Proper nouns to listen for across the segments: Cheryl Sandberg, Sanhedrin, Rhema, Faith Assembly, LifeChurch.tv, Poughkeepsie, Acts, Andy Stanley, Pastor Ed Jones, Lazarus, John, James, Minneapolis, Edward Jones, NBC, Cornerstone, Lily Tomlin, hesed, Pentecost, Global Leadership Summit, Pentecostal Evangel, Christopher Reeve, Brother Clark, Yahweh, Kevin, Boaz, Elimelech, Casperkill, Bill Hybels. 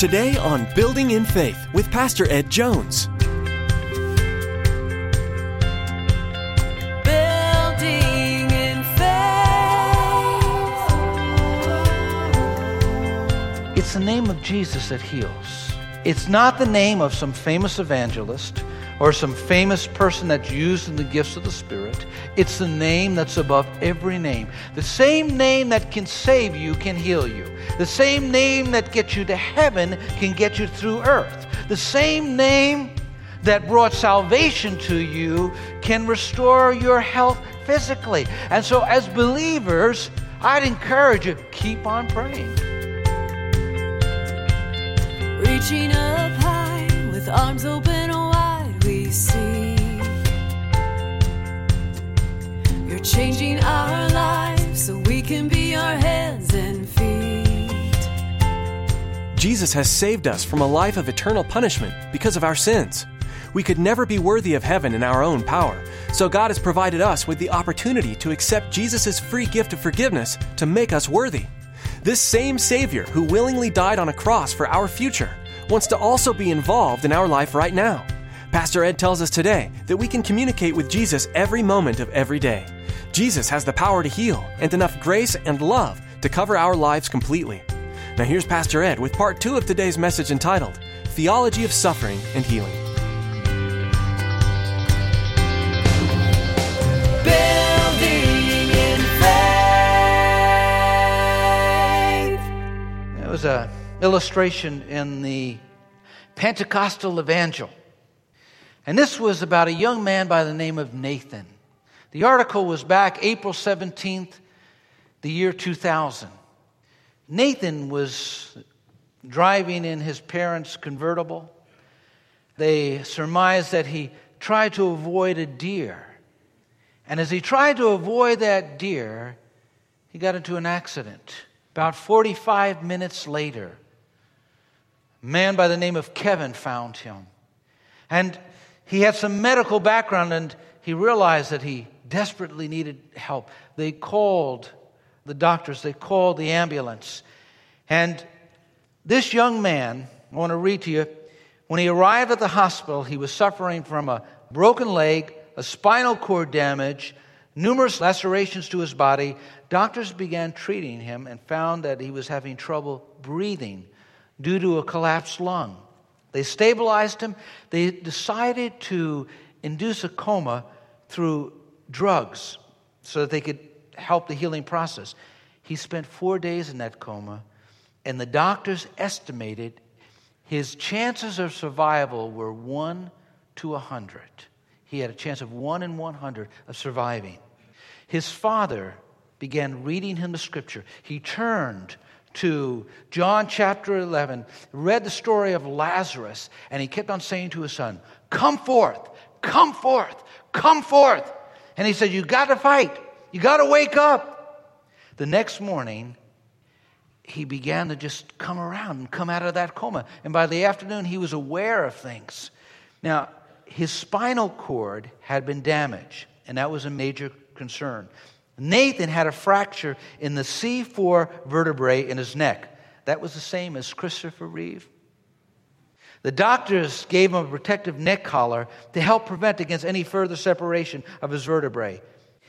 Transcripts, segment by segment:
Today on Building in Faith with Pastor Ed Jones. Building in Faith. It's the name of Jesus that heals. It's not the name of some famous evangelist or some famous person that's used in the gifts of the Spirit. It's the name that's above every name. The same name that can save you can heal you. The same name that gets you to heaven can get you through earth. The same name that brought salvation to you can restore your health physically. And so as believers, I'd encourage you, keep on praying. Reaching up high with arms open wide, we see you're changing our lives so we can be our hands and feet. Jesus has saved us from a life of eternal punishment because of our sins. We could never be worthy of heaven in our own power, so God has provided us with the opportunity to accept Jesus' free gift of forgiveness to make us worthy. This same Savior who willingly died on a cross for our future wants to also be involved in our life right now. Pastor Ed tells us today that we can communicate with Jesus every moment of every day. Jesus has the power to heal and enough grace and love to cover our lives completely. Now here's Pastor Ed with part 2 of today's message entitled, Theology of Suffering and Healing. It was an illustration in the Pentecostal Evangel. And this was about a young man by the name of Nathan. The article was back April 17th, the year 2000. Nathan was driving in his parents' convertible. They surmised that he tried to avoid a deer. And as he tried to avoid that deer, he got into an accident. About 45 minutes later, a man by the name of Kevin found him. And he had some medical background, and he realized that he desperately needed help. They called the doctors. They called the ambulance. And this young man, I want to read to you, when he arrived at the hospital, he was suffering from a broken leg, a spinal cord damage, numerous lacerations to his body. Doctors began treating him and found that he was having trouble breathing due to a collapsed lung. They stabilized him. They decided to induce a coma through drugs so that they could help the healing process. He spent 4 days in that coma, and the doctors estimated his chances of survival were 1 to 100. He had a chance of 1 in 100 of surviving. His father began reading him the scripture. He turned to John chapter 11, read the story of Lazarus, and he kept on saying to his son, "Come forth, come forth, come forth." And he said, "You got to fight. You got to wake up." The next morning, he began to just come around and come out of that coma. And by the afternoon, he was aware of things. Now, his spinal cord had been damaged, and that was a major concern. Nathan had a fracture in the C4 vertebrae in his neck. That was the same as Christopher Reeve. The doctors gave him a protective neck collar to help prevent against any further separation of his vertebrae.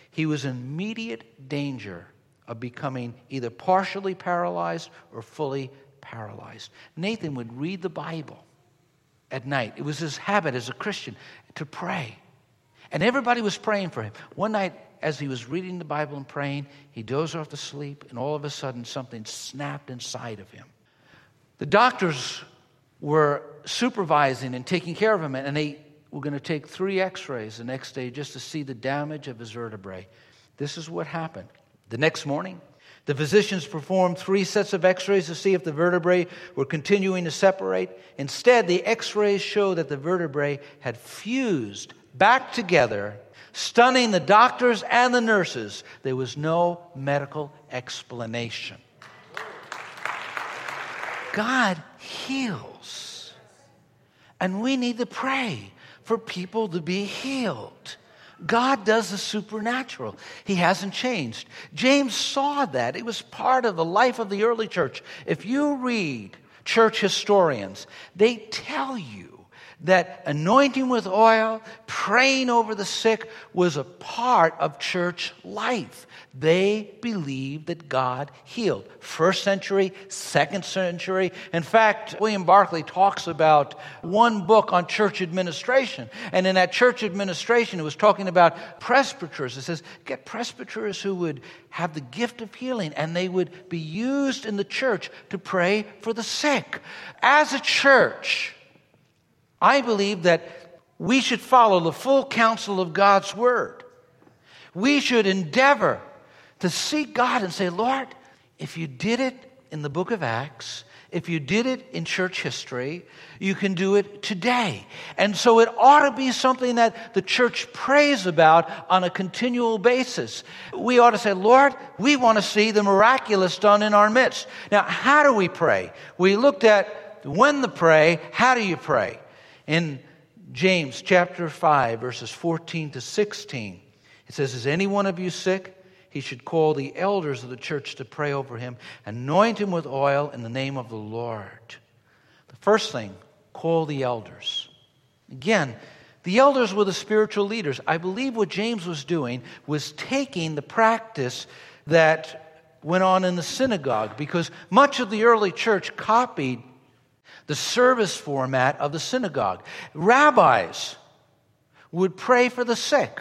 He was in immediate danger of becoming either partially paralyzed or fully paralyzed. Nathan would read the Bible at night. It was his habit as a Christian to pray. And everybody was praying for him. One night, as he was reading the Bible and praying, he dozed off to sleep, and all of a sudden, something snapped inside of him. The doctors were supervising and taking care of him, and they were going to take 3 x-rays the next day just to see the damage of his vertebrae. This is what happened. The next morning, the physicians performed 3 sets of x-rays to see if the vertebrae were continuing to separate. Instead, the x-rays showed that the vertebrae had fused back together, stunning the doctors and the nurses. There was no medical explanation. God heals. And we need to pray for people to be healed. God does the supernatural. He hasn't changed. James saw that. It was part of the life of the early church. If you read church historians, they tell you that anointing with oil, praying over the sick was a part of church life. They believed that God healed. First century, second century. In fact, William Barclay talks about one book on church administration. And in that church administration, it was talking about presbyters. It says, get presbyters who would have the gift of healing, and they would be used in the church to pray for the sick. As a church, I believe that we should follow the full counsel of God's word. We should endeavor to seek God and say, Lord, if you did it in the book of Acts, if you did it in church history, you can do it today. And so it ought to be something that the church prays about on a continual basis. We ought to say, Lord, we want to see the miraculous done in our midst. Now, how do we pray? We looked at when to pray, how do you pray? In James chapter 5, verses 14 to 16, it says, is any one of you sick? He should call the elders of the church to pray over him, anoint him with oil in the name of the Lord. The first thing, call the elders. Again, the elders were the spiritual leaders. I believe what James was doing was taking the practice that went on in the synagogue, because much of the early church copied the service format of the synagogue. Rabbis would pray for the sick.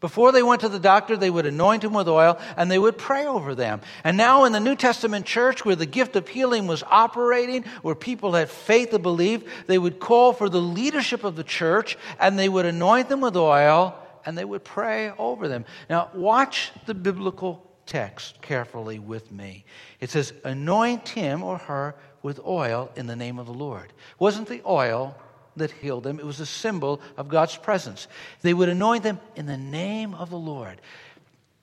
Before they went to the doctor, they would anoint them with oil, and they would pray over them. And now in the New Testament church, where the gift of healing was operating, where people had faith and belief, they would call for the leadership of the church, and they would anoint them with oil, and they would pray over them. Now, watch the biblical text carefully with me. It says, anoint him or her with oil in the name of the Lord. It wasn't the oil that healed them. It was a symbol of God's presence. They would anoint them in the name of the Lord.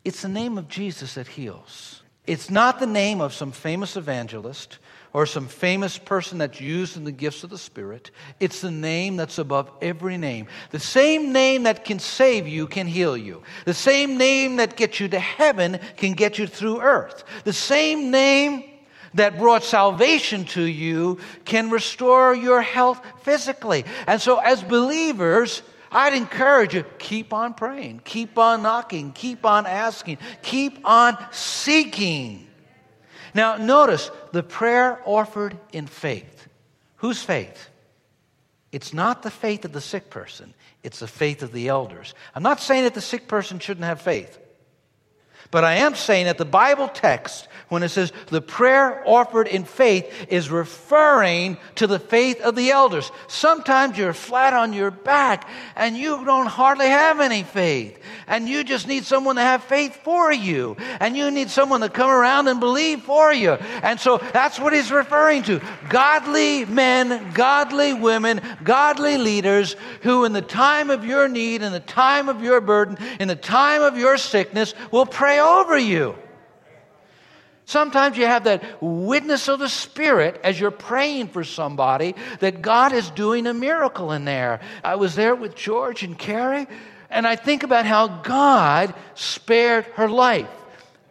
It's the name of Jesus that heals. It's not the name of some famous evangelist or some famous person that's used in the gifts of the Spirit. It's the name that's above every name. The same name that can save you can heal you. The same name that gets you to heaven can get you through earth. The same name that brought salvation to you can restore your health physically. And so as believers, I'd encourage you, keep on praying, keep on knocking, keep on asking, keep on seeking. Now notice, the prayer offered in faith. Whose faith? It's not the faith of the sick person. It's the faith of the elders. I'm not saying that the sick person shouldn't have faith. But I am saying that the Bible text, when it says the prayer offered in faith, is referring to the faith of the elders. Sometimes you're flat on your back and you don't hardly have any faith. And you just need someone to have faith for you. And you need someone to come around and believe for you. And so that's what he's referring to. Godly men, godly women, godly leaders who in the time of your need, in the time of your burden, in the time of your sickness will pray over you. Sometimes you have that witness of the Spirit as you're praying for somebody that God is doing a miracle in there. I was there with George and Carrie, and I think about how God spared her life.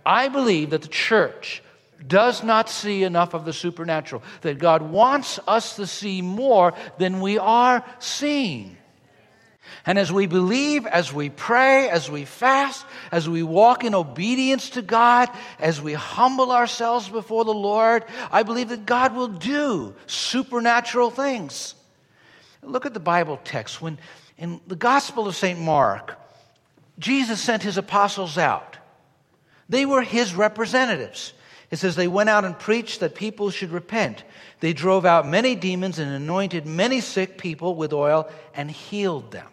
I believe that the church does not see enough of the supernatural, that God wants us to see more than we are seeing. And as we believe, as we pray, as we fast, as we walk in obedience to God, as we humble ourselves before the Lord, I believe that God will do supernatural things. Look at the Bible text. When in the Gospel of St. Mark, Jesus sent his apostles out. They were his representatives. It says they went out and preached that people should repent. They drove out many demons and anointed many sick people with oil and healed them.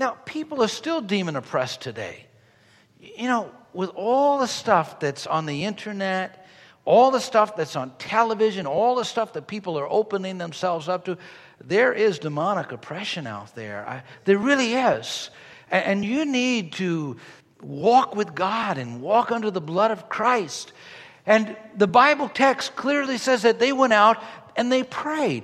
Now, people are still demon-oppressed today. You know, with all the stuff that's on the internet, all the stuff that's on television, all the stuff that people are opening themselves up to, there is demonic oppression out there. There really is. And you need to walk with God and walk under the blood of Christ. And the Bible text clearly says that they went out and they prayed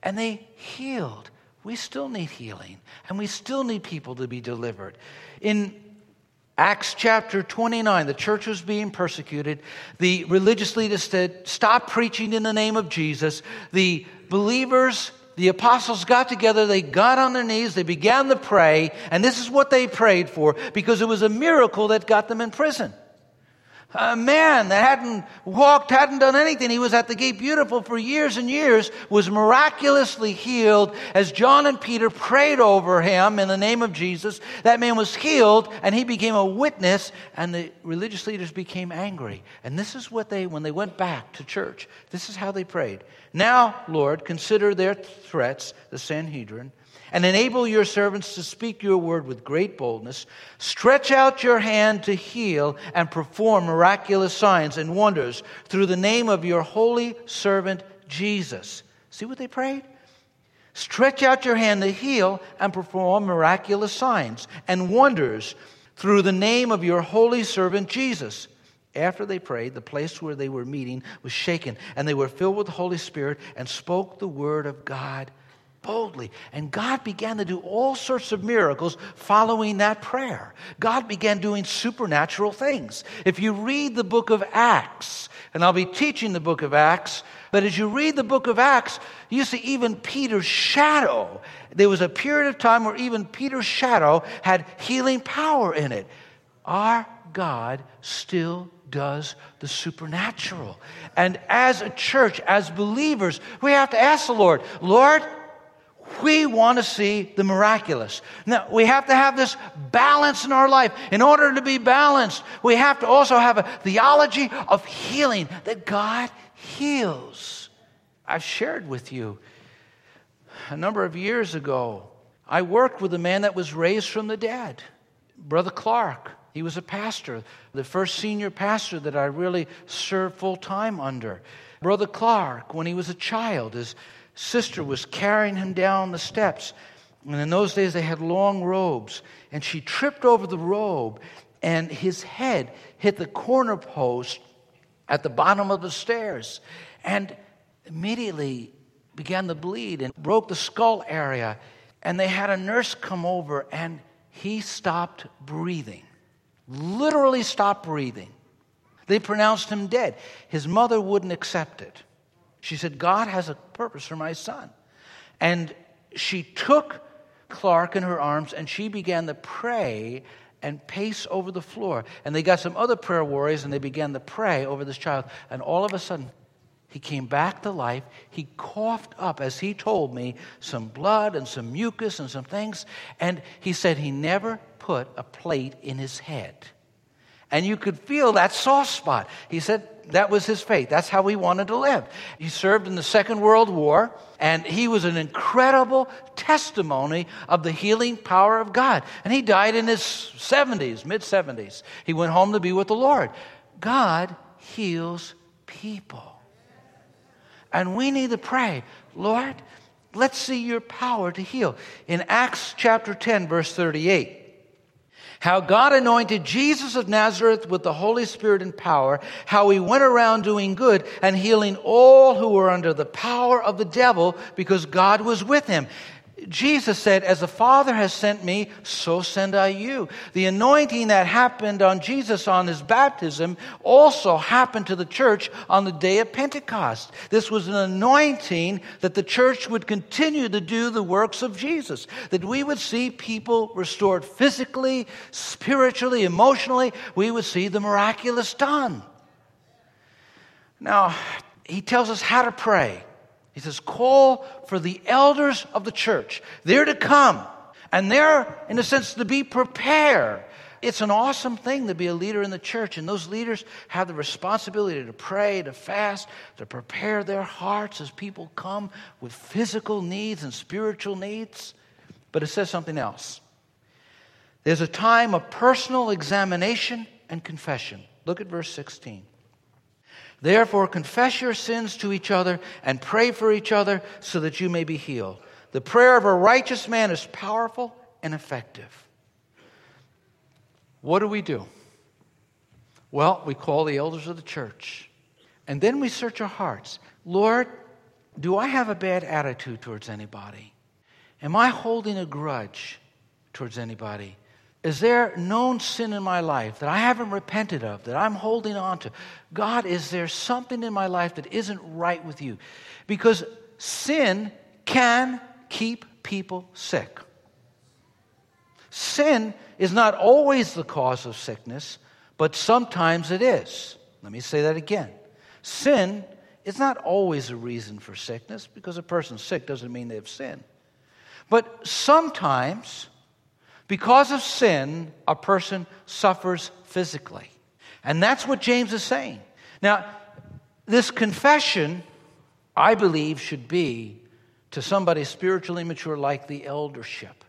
and they healed. We still need healing, and we still need people to be delivered. In Acts chapter 29, the church was being persecuted. The religious leaders said, stop preaching in the name of Jesus. The believers, the apostles got together, they got on their knees, they began to pray, and this is what they prayed for, because it was a miracle that got them in prison. A man that hadn't walked, hadn't done anything, he was at the gate beautiful for years and years, was miraculously healed as John and Peter prayed over him in the name of Jesus. That man was healed and he became a witness, and the religious leaders became angry. And this is what they, when they went back to church, this is how they prayed. Now, Lord, consider their threats, the Sanhedrin, and enable your servants to speak your word with great boldness. Stretch out your hand to heal and perform miraculous signs and wonders through the name of your holy servant Jesus. See what they prayed? Stretch out your hand to heal and perform miraculous signs and wonders through the name of your holy servant Jesus. After they prayed, the place where they were meeting was shaken, and they were filled with the Holy Spirit and spoke the word of God boldly. And God began to do all sorts of miracles following that prayer. God began doing supernatural things. If you read the book of Acts, and I'll be teaching the book of Acts, but as you read the book of Acts, you see even Peter's shadow. There was a period of time where even Peter's shadow had healing power in it. Our God still does the supernatural. And as a church, as believers, we have to ask the Lord, Lord, we want to see the miraculous. Now, we have to have this balance in our life. In order to be balanced, we have to also have a theology of healing, that God heals. I've shared with you a number of years ago, I worked with a man that was raised from the dead, Brother Clark. He was a pastor, the first senior pastor that I really served full time under. Brother Clark, when he was a child, is sister was carrying him down the steps, and in those days they had long robes, and she tripped over the robe, and his head hit the corner post at the bottom of the stairs, and immediately began to bleed and broke the skull area, and they had a nurse come over, and he stopped breathing, literally stopped breathing. They pronounced him dead. His mother wouldn't accept it. She said, God has a purpose for my son. And she took Clark in her arms, and she began to pray and pace over the floor. And they got some other prayer warriors, and they began to pray over this child. And all of a sudden, he came back to life. He coughed up, as he told me, some blood and some mucus and some things. And he said he never put a plate in his head. And you could feel that soft spot. He said that was his faith. That's how he wanted to live. He served in the Second World War, and he was an incredible testimony of the healing power of God. And he died in his 70s, mid-70s. He went home to be with the Lord. God heals people. And we need to pray, Lord, let's see your power to heal. In Acts chapter 10, verse 38, how God anointed Jesus of Nazareth with the Holy Spirit and power, how he went around doing good and healing all who were under the power of the devil, because God was with him. Jesus said, as the Father has sent me, so send I you. The anointing that happened on Jesus on his baptism also happened to the church on the day of Pentecost. This was an anointing that the church would continue to do the works of Jesus, that we would see people restored physically, spiritually, emotionally. We would see the miraculous done. Now, he tells us how to pray. He says, call for the elders of the church. They're to come, and they're, in a sense, to be prepared. It's an awesome thing to be a leader in the church, and those leaders have the responsibility to pray, to fast, to prepare their hearts as people come with physical needs and spiritual needs. But it says something else. There's a time of personal examination and confession. Look at verse 16. Therefore, confess your sins to each other and pray for each other so that you may be healed. The prayer of a righteous man is powerful and effective. What do? Well, we call the elders of the church, and then we search our hearts. Lord, do I have a bad attitude towards anybody? Am I holding a grudge towards anybody? Is there known sin in my life that I haven't repented of, that I'm holding on to? God, is there something in my life that isn't right with you? Because sin can keep people sick. Sin is not always the cause of sickness, but sometimes it is. Let me say that again. Sin is not always a reason for sickness, because a person's sick doesn't mean they have sinned. But sometimes, because of sin, a person suffers physically. And that's what James is saying. Now, this confession, I believe, should be to somebody spiritually mature like the eldership.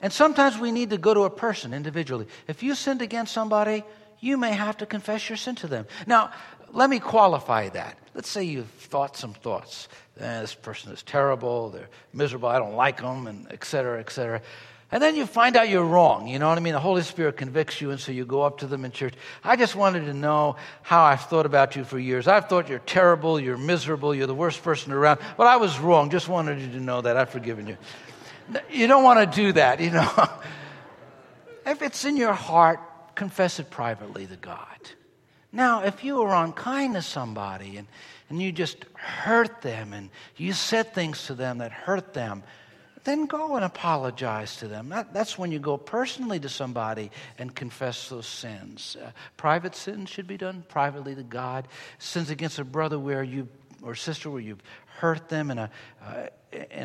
And sometimes we need to go to a person individually. If you sinned against somebody, you may have to confess your sin to them. Now, let me qualify that. Let's say you've thought some thoughts. This person is terrible, they're miserable, I don't like them, and et cetera, et cetera. And then you find out you're wrong, you know what I mean? The Holy Spirit convicts you, and so you go up to them in church. I just wanted to know how I've thought about you for years. I've thought you're terrible, you're miserable, you're the worst person around, but I was wrong. Just wanted you to know that. I've forgiven you. You don't want to do that, you know. If it's in your heart, confess it privately to God. Now, if you were unkind to somebody and you just hurt them and you said things to them that hurt them, then go and apologize to them. That's when you go personally to somebody and confess those sins. Private sins should be done privately to God. Sins against a brother where you or sister where you've hurt them in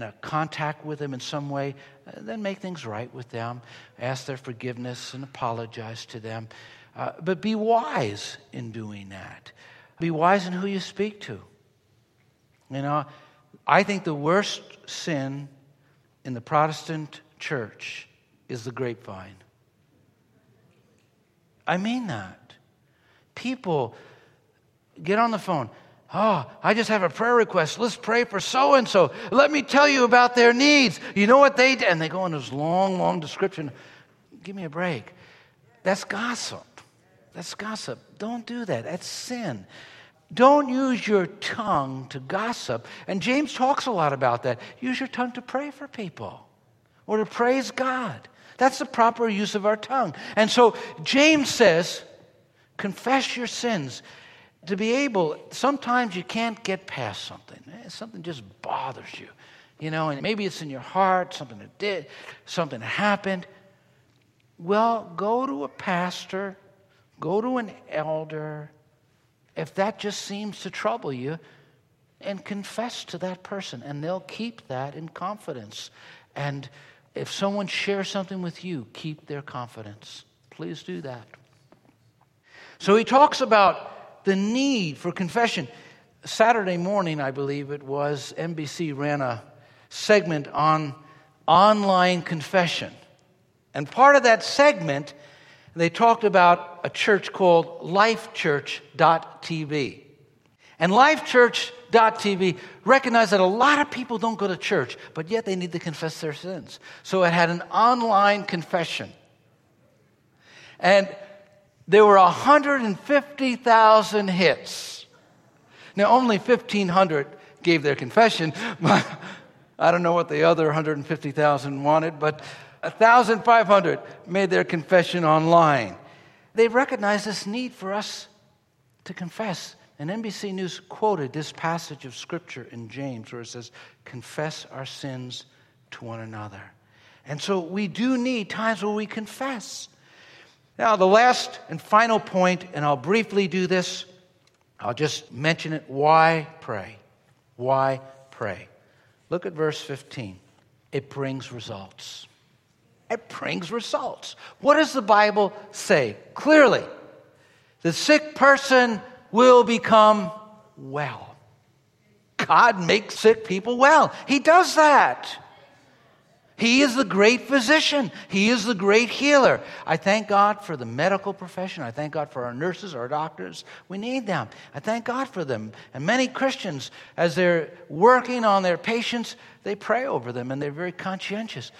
a contact with them in some way, then make things right with them. Ask their forgiveness and apologize to them. But be wise in doing that. Be wise in who you speak to. You know, I think the worst sin in the Protestant church is the grapevine. I mean that. People get on the phone. Oh, I just have a prayer request. Let's pray for so-and-so. Let me tell you about their needs. You know what they did? And they go on this long, long description. Give me a break. That's gossip. That's gossip. Don't do that. That's sin. Don't use your tongue to gossip. And James talks a lot about that. Use your tongue to pray for people or to praise God. That's the proper use of our tongue. And so James says, confess your sins. To be able, sometimes you can't get past something. Something just bothers you, you know, and maybe it's in your heart, something that did, something that happened. Well, go to a pastor, go to an elder, if that just seems to trouble you, and confess to that person, and they'll keep that in confidence. And if someone shares something with you, keep their confidence. Please do that. So he talks about the need for confession. Saturday morning, I believe it was, NBC ran a segment on online confession. And part of that segment, they talked about a church called LifeChurch.tv. And LifeChurch.tv recognized that a lot of people don't go to church, but yet they need to confess their sins. So it had an online confession. And there were 150,000 hits. Now, only 1,500 gave their confession. I don't know what the other 150,000 wanted, but 1,500 made their confession online. They recognized this need for us to confess. And NBC News quoted this passage of Scripture in James where it says, confess our sins to one another. And so we do need times where we confess. Now, the last and final point, and I'll briefly do this. I'll just mention it. Why pray? Why pray? Look at verse 15. It brings results. It brings results. What does the Bible say? Clearly, the sick person will become well. God makes sick people well. He does that. He is the great physician. He is the great healer. I thank God for the medical profession. I thank God for our nurses, our doctors. We need them. I thank God for them. And many Christians, as they're working on their patients, they pray over them and they're very conscientious.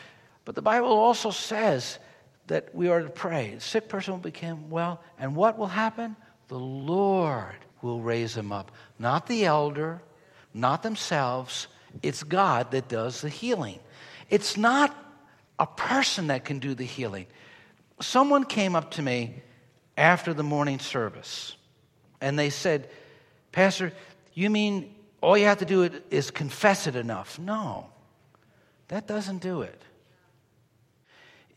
But the Bible also says that we are to pray. The sick person will become well. And what will happen? The Lord will raise them up. Not the elder, not themselves. It's God that does the healing. It's not a person that can do the healing. someone came up to me after the morning service, and they said, Pastor, you mean all you have to do is confess it enough? No, that doesn't do it.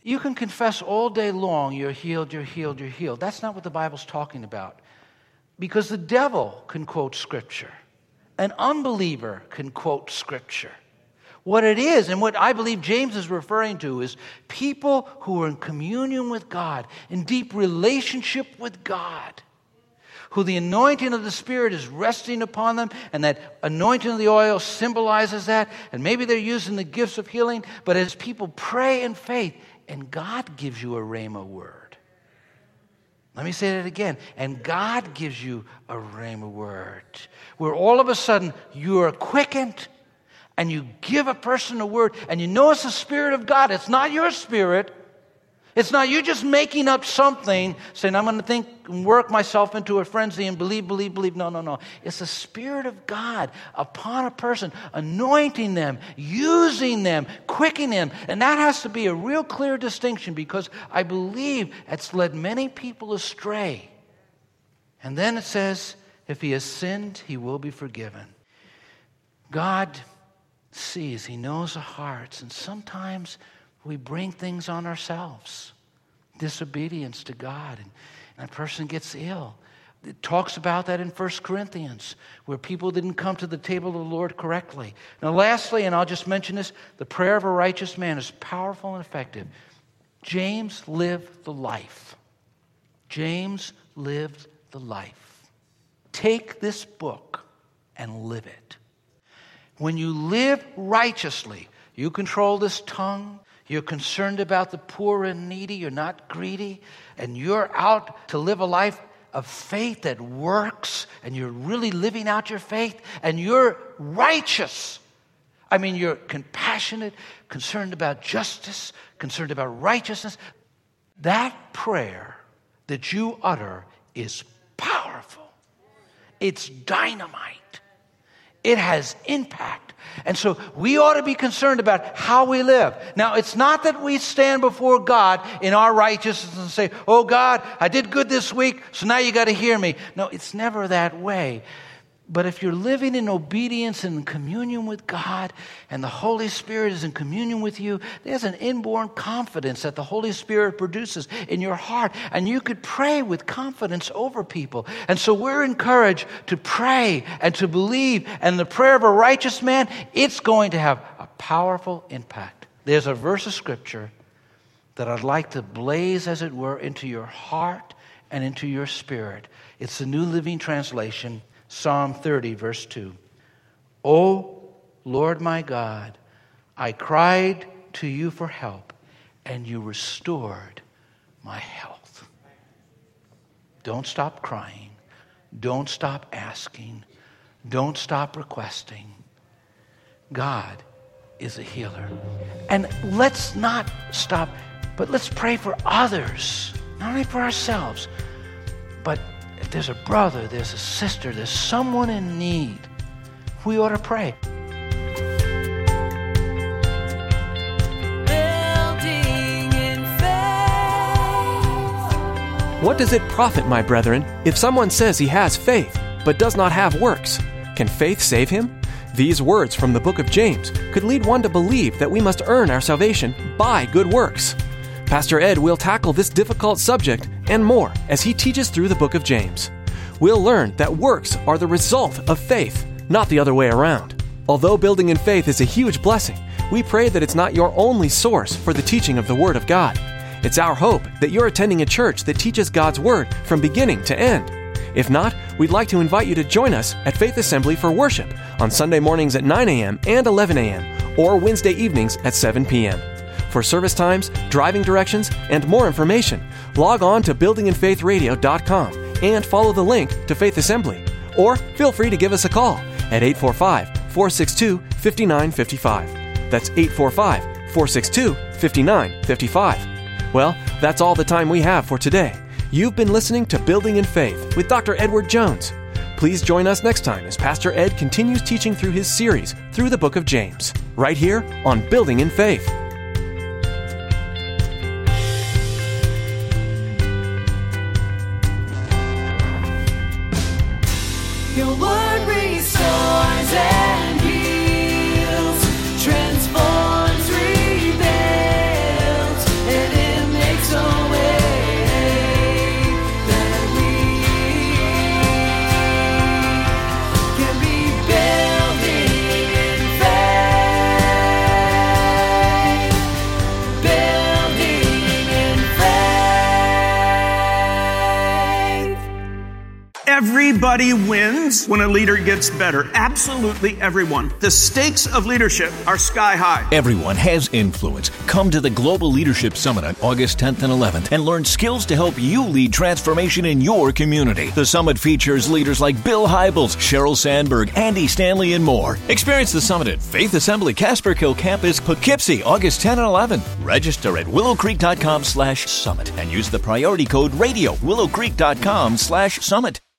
You can confess all day long, you're healed, you're healed, you're healed. That's not what the Bible's talking about. Because the devil can quote Scripture. An unbeliever can quote Scripture. What it is, and what I believe James is referring to, is people who are in communion with God, in deep relationship with God, who the anointing of the Spirit is resting upon them, and that anointing of the oil symbolizes that, and maybe they're using the gifts of healing, but as people pray in faith, and God gives you a rhema word. Let me say that again. And God gives you a rhema word. Where all of a sudden you are quickened and you give a person a word and you know it's the Spirit of God. It's not your spirit. It's not you just making up something, saying I'm going to think and work myself into a frenzy and believe. No. It's the Spirit of God upon a person, anointing them, using them, quickening them. And that has to be a real clear distinction because I believe it's led many people astray. And then it says, if he has sinned, he will be forgiven. God sees, he knows the hearts, and sometimes we bring things on ourselves, disobedience to God, and that person gets ill. It talks about that in 1 Corinthians, where people didn't come to the table of the Lord correctly. Now, lastly, and I'll just mention this, the prayer of a righteous man is powerful and effective. James lived the life. James lived the life. Take this book and live it. When you live righteously, you control this tongue. You're concerned about the poor and needy. You're not greedy. And you're out to live a life of faith that works. And you're really living out your faith. And you're righteous. I mean, you're compassionate, concerned about justice, concerned about righteousness. That prayer that you utter is powerful. It's dynamite. It has impact. And so we ought to be concerned about how we live. Now, it's not that we stand before God in our righteousness and say, oh, God, I did good this week, so now you got to hear me. No, it's never that way. But if you're living in obedience and in communion with God and the Holy Spirit is in communion with you, there's an inborn confidence that the Holy Spirit produces in your heart. And you could pray with confidence over people. And so we're encouraged to pray and to believe. And the prayer of a righteous man, it's going to have a powerful impact. There's a verse of Scripture that I'd like to blaze, as it were, into your heart and into your spirit. It's the New Living Translation. Psalm 30, verse 2. O Lord my God, I cried to you for help, and you restored my health. Don't stop crying. Don't stop asking. Don't stop requesting. God is a healer. And let's not stop, but let's pray for others, not only for ourselves, but if there's a brother, there's a sister, there's someone in need, we ought to pray. Building in faith. What does it profit, my brethren, if someone says he has faith, but does not have works? Can faith save him? These words from the book of James could lead one to believe that we must earn our salvation by good works. Pastor Ed will tackle this difficult subject and more as he teaches through the book of James. We'll learn that works are the result of faith, not the other way around. Although building in faith is a huge blessing, we pray that it's not your only source for the teaching of the Word of God. It's our hope that you're attending a church that teaches God's Word from beginning to end. If not, we'd like to invite you to join us at Faith Assembly for worship on Sunday mornings at 9 a.m. and 11 a.m. or Wednesday evenings at 7 p.m. For service times, driving directions, and more information, log on to buildinginfaithradio.com and follow the link to Faith Assembly. Or feel free to give us a call at 845-462-5955. That's 845-462-5955. Well, that's all the time we have for today. You've been listening to Building in Faith with Dr. Edward Jones. Please join us next time as Pastor Ed continues teaching through his series, Through the Book of James, right here on Building in Faith. Your word restores and heals, transforms, rebuilds, and it makes a way that we can be building in faith, Everybody wins when a leader gets better. Absolutely everyone. The stakes of leadership are sky high. Everyone has influence. Come to the Global Leadership Summit on August 10th and 11th and learn skills to help you lead transformation in your community. The summit features leaders like Bill Hybels, Cheryl Sandberg, Andy Stanley, and more. Experience the summit at Faith Assembly, Casperkill Campus, Poughkeepsie, August 10 and 11. Register at willowcreek.com/summit and use the priority code RADIO, willowcreek.com/summit.